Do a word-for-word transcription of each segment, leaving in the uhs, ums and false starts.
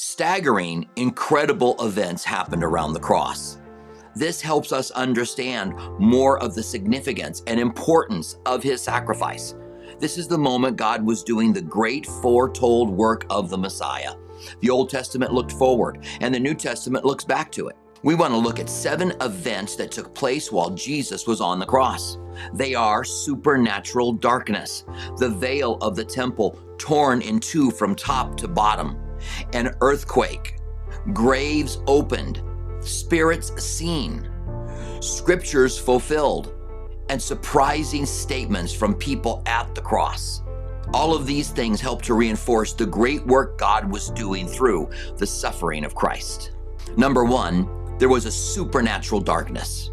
Staggering, incredible events happened around the cross. This helps us understand more of the significance and importance of his sacrifice. This is the moment God was doing the great foretold work of the Messiah. The Old Testament looked forward, and the New Testament looks back to it. We want to look at seven events that took place while Jesus was on the cross. They are supernatural darkness, the veil of the temple torn in two from top to bottom, an earthquake, graves opened, spirits seen, scriptures fulfilled, and surprising statements from people at the cross. All of these things help to reinforce the great work God was doing through the suffering of Christ. Number one, there was a supernatural darkness.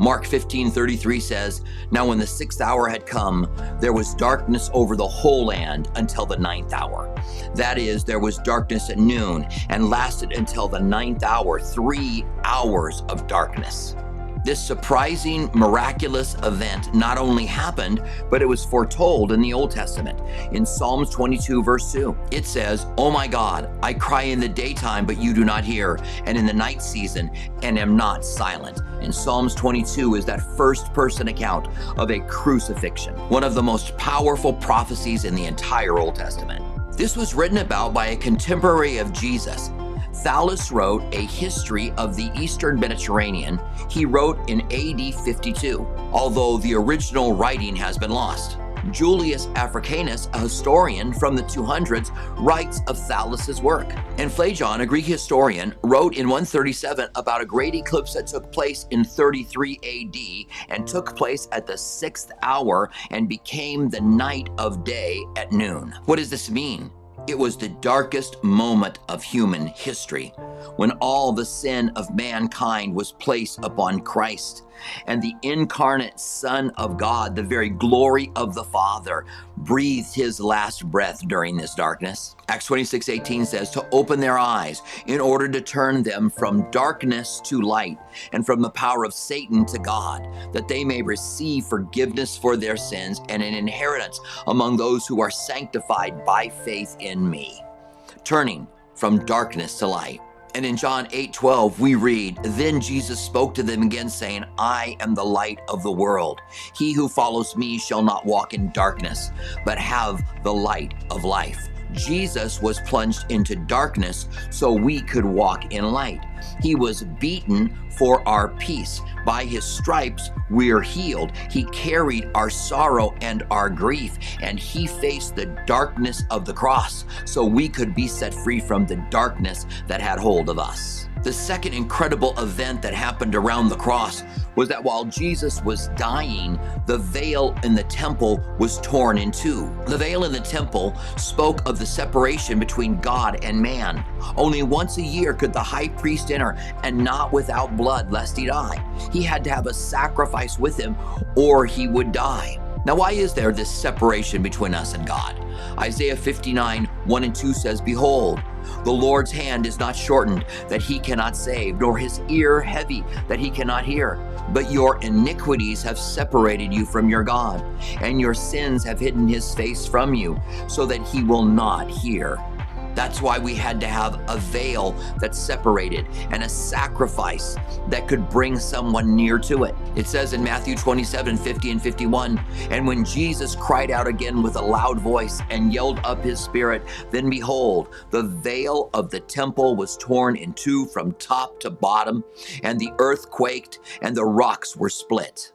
Mark fifteen thirty-three says, "Now when the sixth hour had come, there was darkness over the whole land until the ninth hour." That is, there was darkness at noon and lasted until the ninth hour, three hours of darkness. This surprising, miraculous event not only happened, but it was foretold in the Old Testament. In Psalms twenty-two, verse two, it says, "Oh my God, I cry in the daytime, but you do not hear, and in the night season, and am not silent." And Psalms twenty-two is that first-person account of a crucifixion, one of the most powerful prophecies in the entire Old Testament. This was written about by a contemporary of Jesus. Thallus wrote a history of the Eastern Mediterranean. He wrote in A D fifty-two, although the original writing has been lost. Julius Africanus, a historian from the two hundreds, writes of Thallus's work. And Phlegon, a Greek historian, wrote in one thirty-seven about a great eclipse that took place in thirty-three A D and took place at the sixth hour and became the night of day at noon. What does this mean? It was the darkest moment of human history, when all the sin of mankind was placed upon Christ, and the incarnate Son of God, the very glory of the Father, breathed his last breath during this darkness. Acts twenty-six eighteen says, "To open their eyes in order to turn them from darkness to light and from the power of Satan to God, that they may receive forgiveness for their sins and an inheritance among those who are sanctified by faith in me." Turning from darkness to light. And in John eight twelve, we read, "Then Jesus spoke to them again, saying, I am the light of the world. He who follows me shall not walk in darkness, but have the light of life." Jesus was plunged into darkness so we could walk in light. He was beaten for our peace. By his stripes we are healed. He carried our sorrow and our grief, and he faced the darkness of the cross so we could be set free from the darkness that had hold of us. The second incredible event that happened around the cross was that while Jesus was dying, the veil in the temple was torn in two. The veil in the temple spoke of the separation between God and man. Only once a year could the high priest enter, and not without blood, lest he die. He had to have a sacrifice with him, or he would die. Now, why is there this separation between us and God? Isaiah fifty-nine, one and two says, "Behold, the Lord's hand is not shortened, that he cannot save, nor his ear heavy, that he cannot hear. But your iniquities have separated you from your God, and your sins have hidden his face from you, so that he will not hear." That's why we had to have a veil that separated and a sacrifice that could bring someone near to it. It says in Matthew twenty-seven, fifty and fifty-one, "And when Jesus cried out again with a loud voice and yelled up his spirit, then behold, the veil of the temple was torn in two from top to bottom, and the earth quaked, and the rocks were split."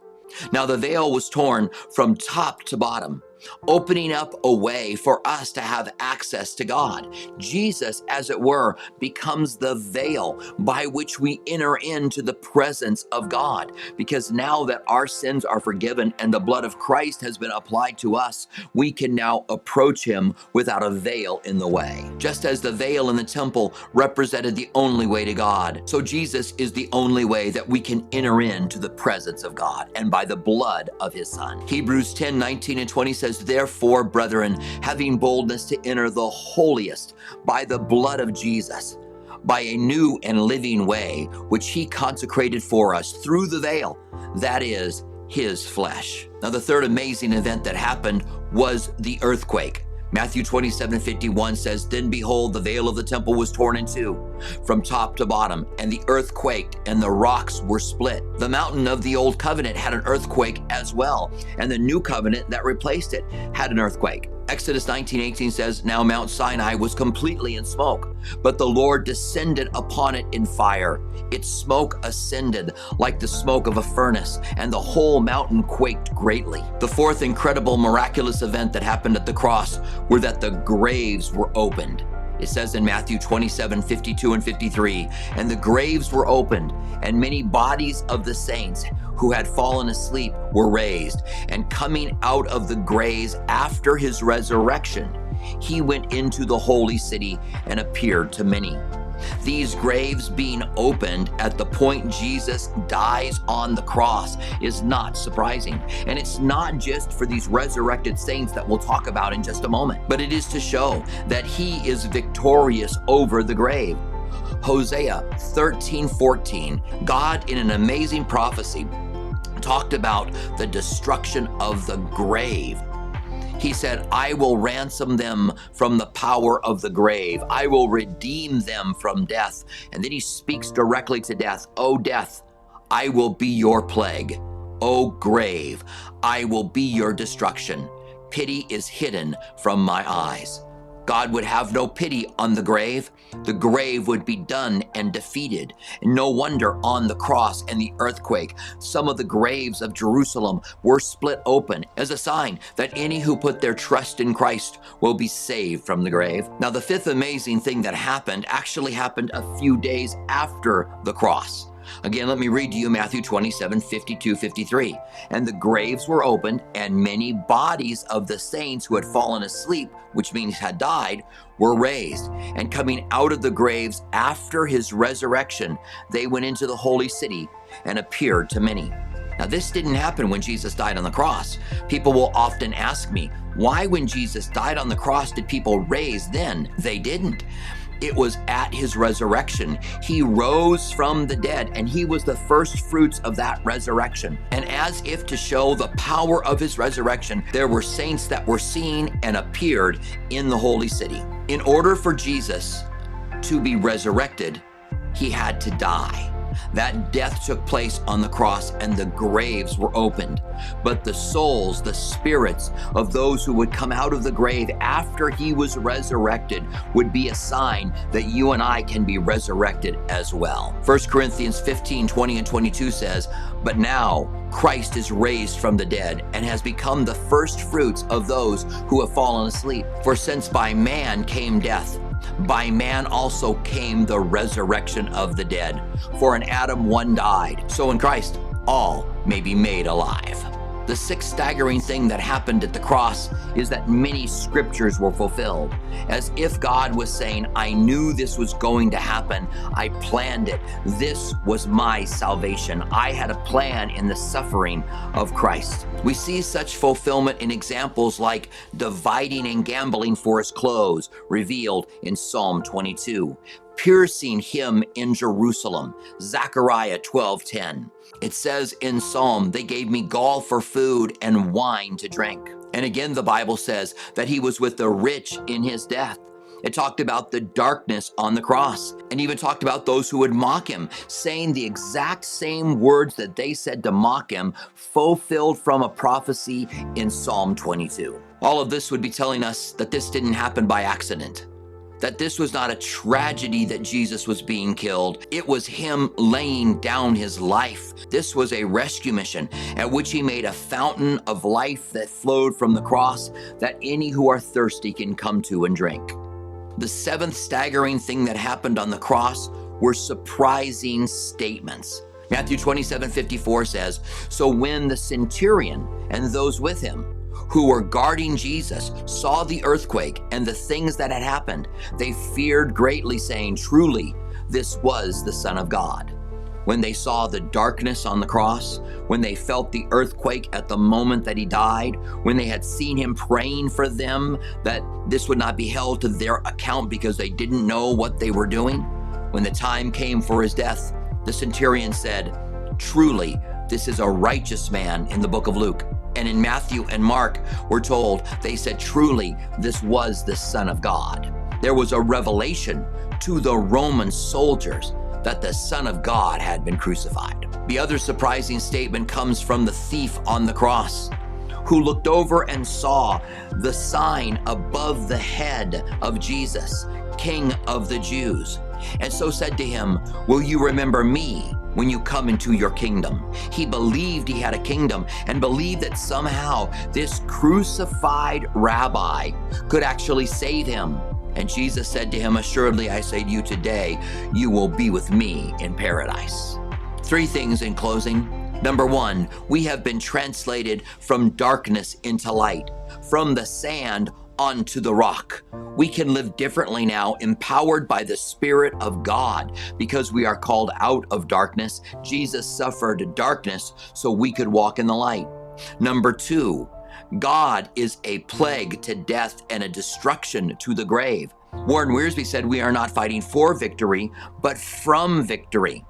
Now the veil was torn from top to bottom, opening up a way for us to have access to God. Jesus, as it were, becomes the veil by which we enter into the presence of God, because now that our sins are forgiven and the blood of Christ has been applied to us, we can now approach him without a veil in the way. Just as the veil in the temple represented the only way to God, so Jesus is the only way that we can enter into the presence of God, and by the blood of his Son. Hebrews ten, nineteen and twenty says, "Therefore, brethren, having boldness to enter the holiest by the blood of Jesus, by a new and living way, which he consecrated for us through the veil, that is, his flesh." Now, the third amazing event that happened was the earthquake. Matthew twenty-seven fifty-one says, "Then behold, the veil of the temple was torn in two from top to bottom, and the earth quaked, and the rocks were split." The mountain of the old covenant had an earthquake as well, and the new covenant that replaced it had an earthquake. Exodus nineteen eighteen says, "Now Mount Sinai was completely in smoke, but the Lord descended upon it in fire. Its smoke ascended like the smoke of a furnace, and the whole mountain quaked greatly." The fourth incredible miraculous event that happened at the cross were that the graves were opened. It says in Matthew twenty-seven fifty-two and fifty-three, "And the graves were opened, and many bodies of the saints who had fallen asleep were raised. And coming out of the graves after his resurrection, he went into the holy city and appeared to many." These graves being opened at the point Jesus dies on the cross is not surprising. And it's not just for these resurrected saints that we'll talk about in just a moment, but it is to show that he is victorious over the grave. Hosea thirteen fourteen, God in an amazing prophecy talked about the destruction of the grave. He said, "I will ransom them from the power of the grave. I will redeem them from death." And then he speaks directly to death. "O death, I will be your plague. O grave, I will be your destruction. Pity is hidden from my eyes." God would have no pity on the grave. The grave would be done and defeated. No wonder on the cross and the earthquake, some of the graves of Jerusalem were split open as a sign that any who put their trust in Christ will be saved from the grave. Now, the fifth amazing thing that happened actually happened a few days after the cross. Again, let me read to you Matthew twenty-seven fifty-two fifty-three. "And the graves were opened, and many bodies of the saints who had fallen asleep," which means had died, "were raised. And coming out of the graves after his resurrection, they went into the holy city and appeared to many." Now, this didn't happen when Jesus died on the cross. People will often ask me, why when Jesus died on the cross did people raise then? They didn't. It was at his resurrection. He rose from the dead, and he was the first fruits of that resurrection. And as if to show the power of his resurrection, there were saints that were seen and appeared in the holy city. In order for Jesus to be resurrected, he had to die. That death took place on the cross, and the graves were opened. But the souls, the spirits of those who would come out of the grave after he was resurrected would be a sign that you and I can be resurrected as well. First Corinthians fifteen twenty and twenty-two says, "But now Christ is raised from the dead and has become the first fruits of those who have fallen asleep. For since by man came death, by man also came the resurrection of the dead. For in Adam one died, so in Christ all may be made alive." The sixth staggering thing that happened at the cross is that many scriptures were fulfilled. As if God was saying, I knew this was going to happen. I planned it. This was my salvation. I had a plan in the suffering of Christ. We see such fulfillment in examples like dividing and gambling for his clothes, revealed in Psalm twenty-two. Piercing him in Jerusalem, Zechariah twelve ten. It says in Psalm, "They gave me gall for food and wine to drink." And again, the Bible says that he was with the rich in his death. It talked about the darkness on the cross, and even talked about those who would mock him, saying the exact same words that they said to mock him, fulfilled from a prophecy in Psalm twenty-two. All of this would be telling us that this didn't happen by accident, that this was not a tragedy that Jesus was being killed. It was him laying down his life. This was a rescue mission at which he made a fountain of life that flowed from the cross that any who are thirsty can come to and drink. The seventh staggering thing that happened on the cross were surprising statements. Matthew twenty-seven fifty-four says, "So when the centurion and those with him who were guarding Jesus saw the earthquake and the things that had happened, they feared greatly, saying, truly, this was the Son of God." When they saw the darkness on the cross, when they felt the earthquake at the moment that he died, when they had seen him praying for them that this would not be held to their account because they didn't know what they were doing, when the time came for his death, the centurion said, "Truly, this is a righteous man," in the book of Luke. And in Matthew and Mark, we're told, they said, truly, this was the Son of God. There was a revelation to the Roman soldiers that the Son of God had been crucified. The other surprising statement comes from the thief on the cross, who looked over and saw the sign above the head of Jesus, King of the Jews, and so said to him, will you remember me when you come into your kingdom? He believed he had a kingdom and believed that somehow this crucified rabbi could actually save him. And Jesus said to him, assuredly, I say to you today, you will be with me in paradise. Three things in closing. Number one, we have been translated from darkness into light, from the sand onto the rock. We can live differently now, empowered by the Spirit of God, because we are called out of darkness. Jesus suffered darkness so we could walk in the light. Number two, God is a plague to death and a destruction to the grave. Warren Wiersbe said, we are not fighting for victory, but from victory.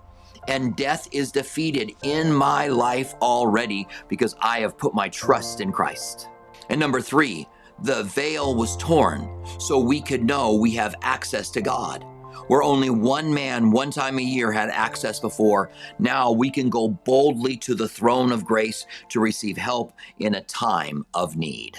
And death is defeated in my life already because I have put my trust in Christ. And number three, the veil was torn so we could know we have access to God. Where only one man one time a year had access before, now we can go boldly to the throne of grace to receive help in a time of need.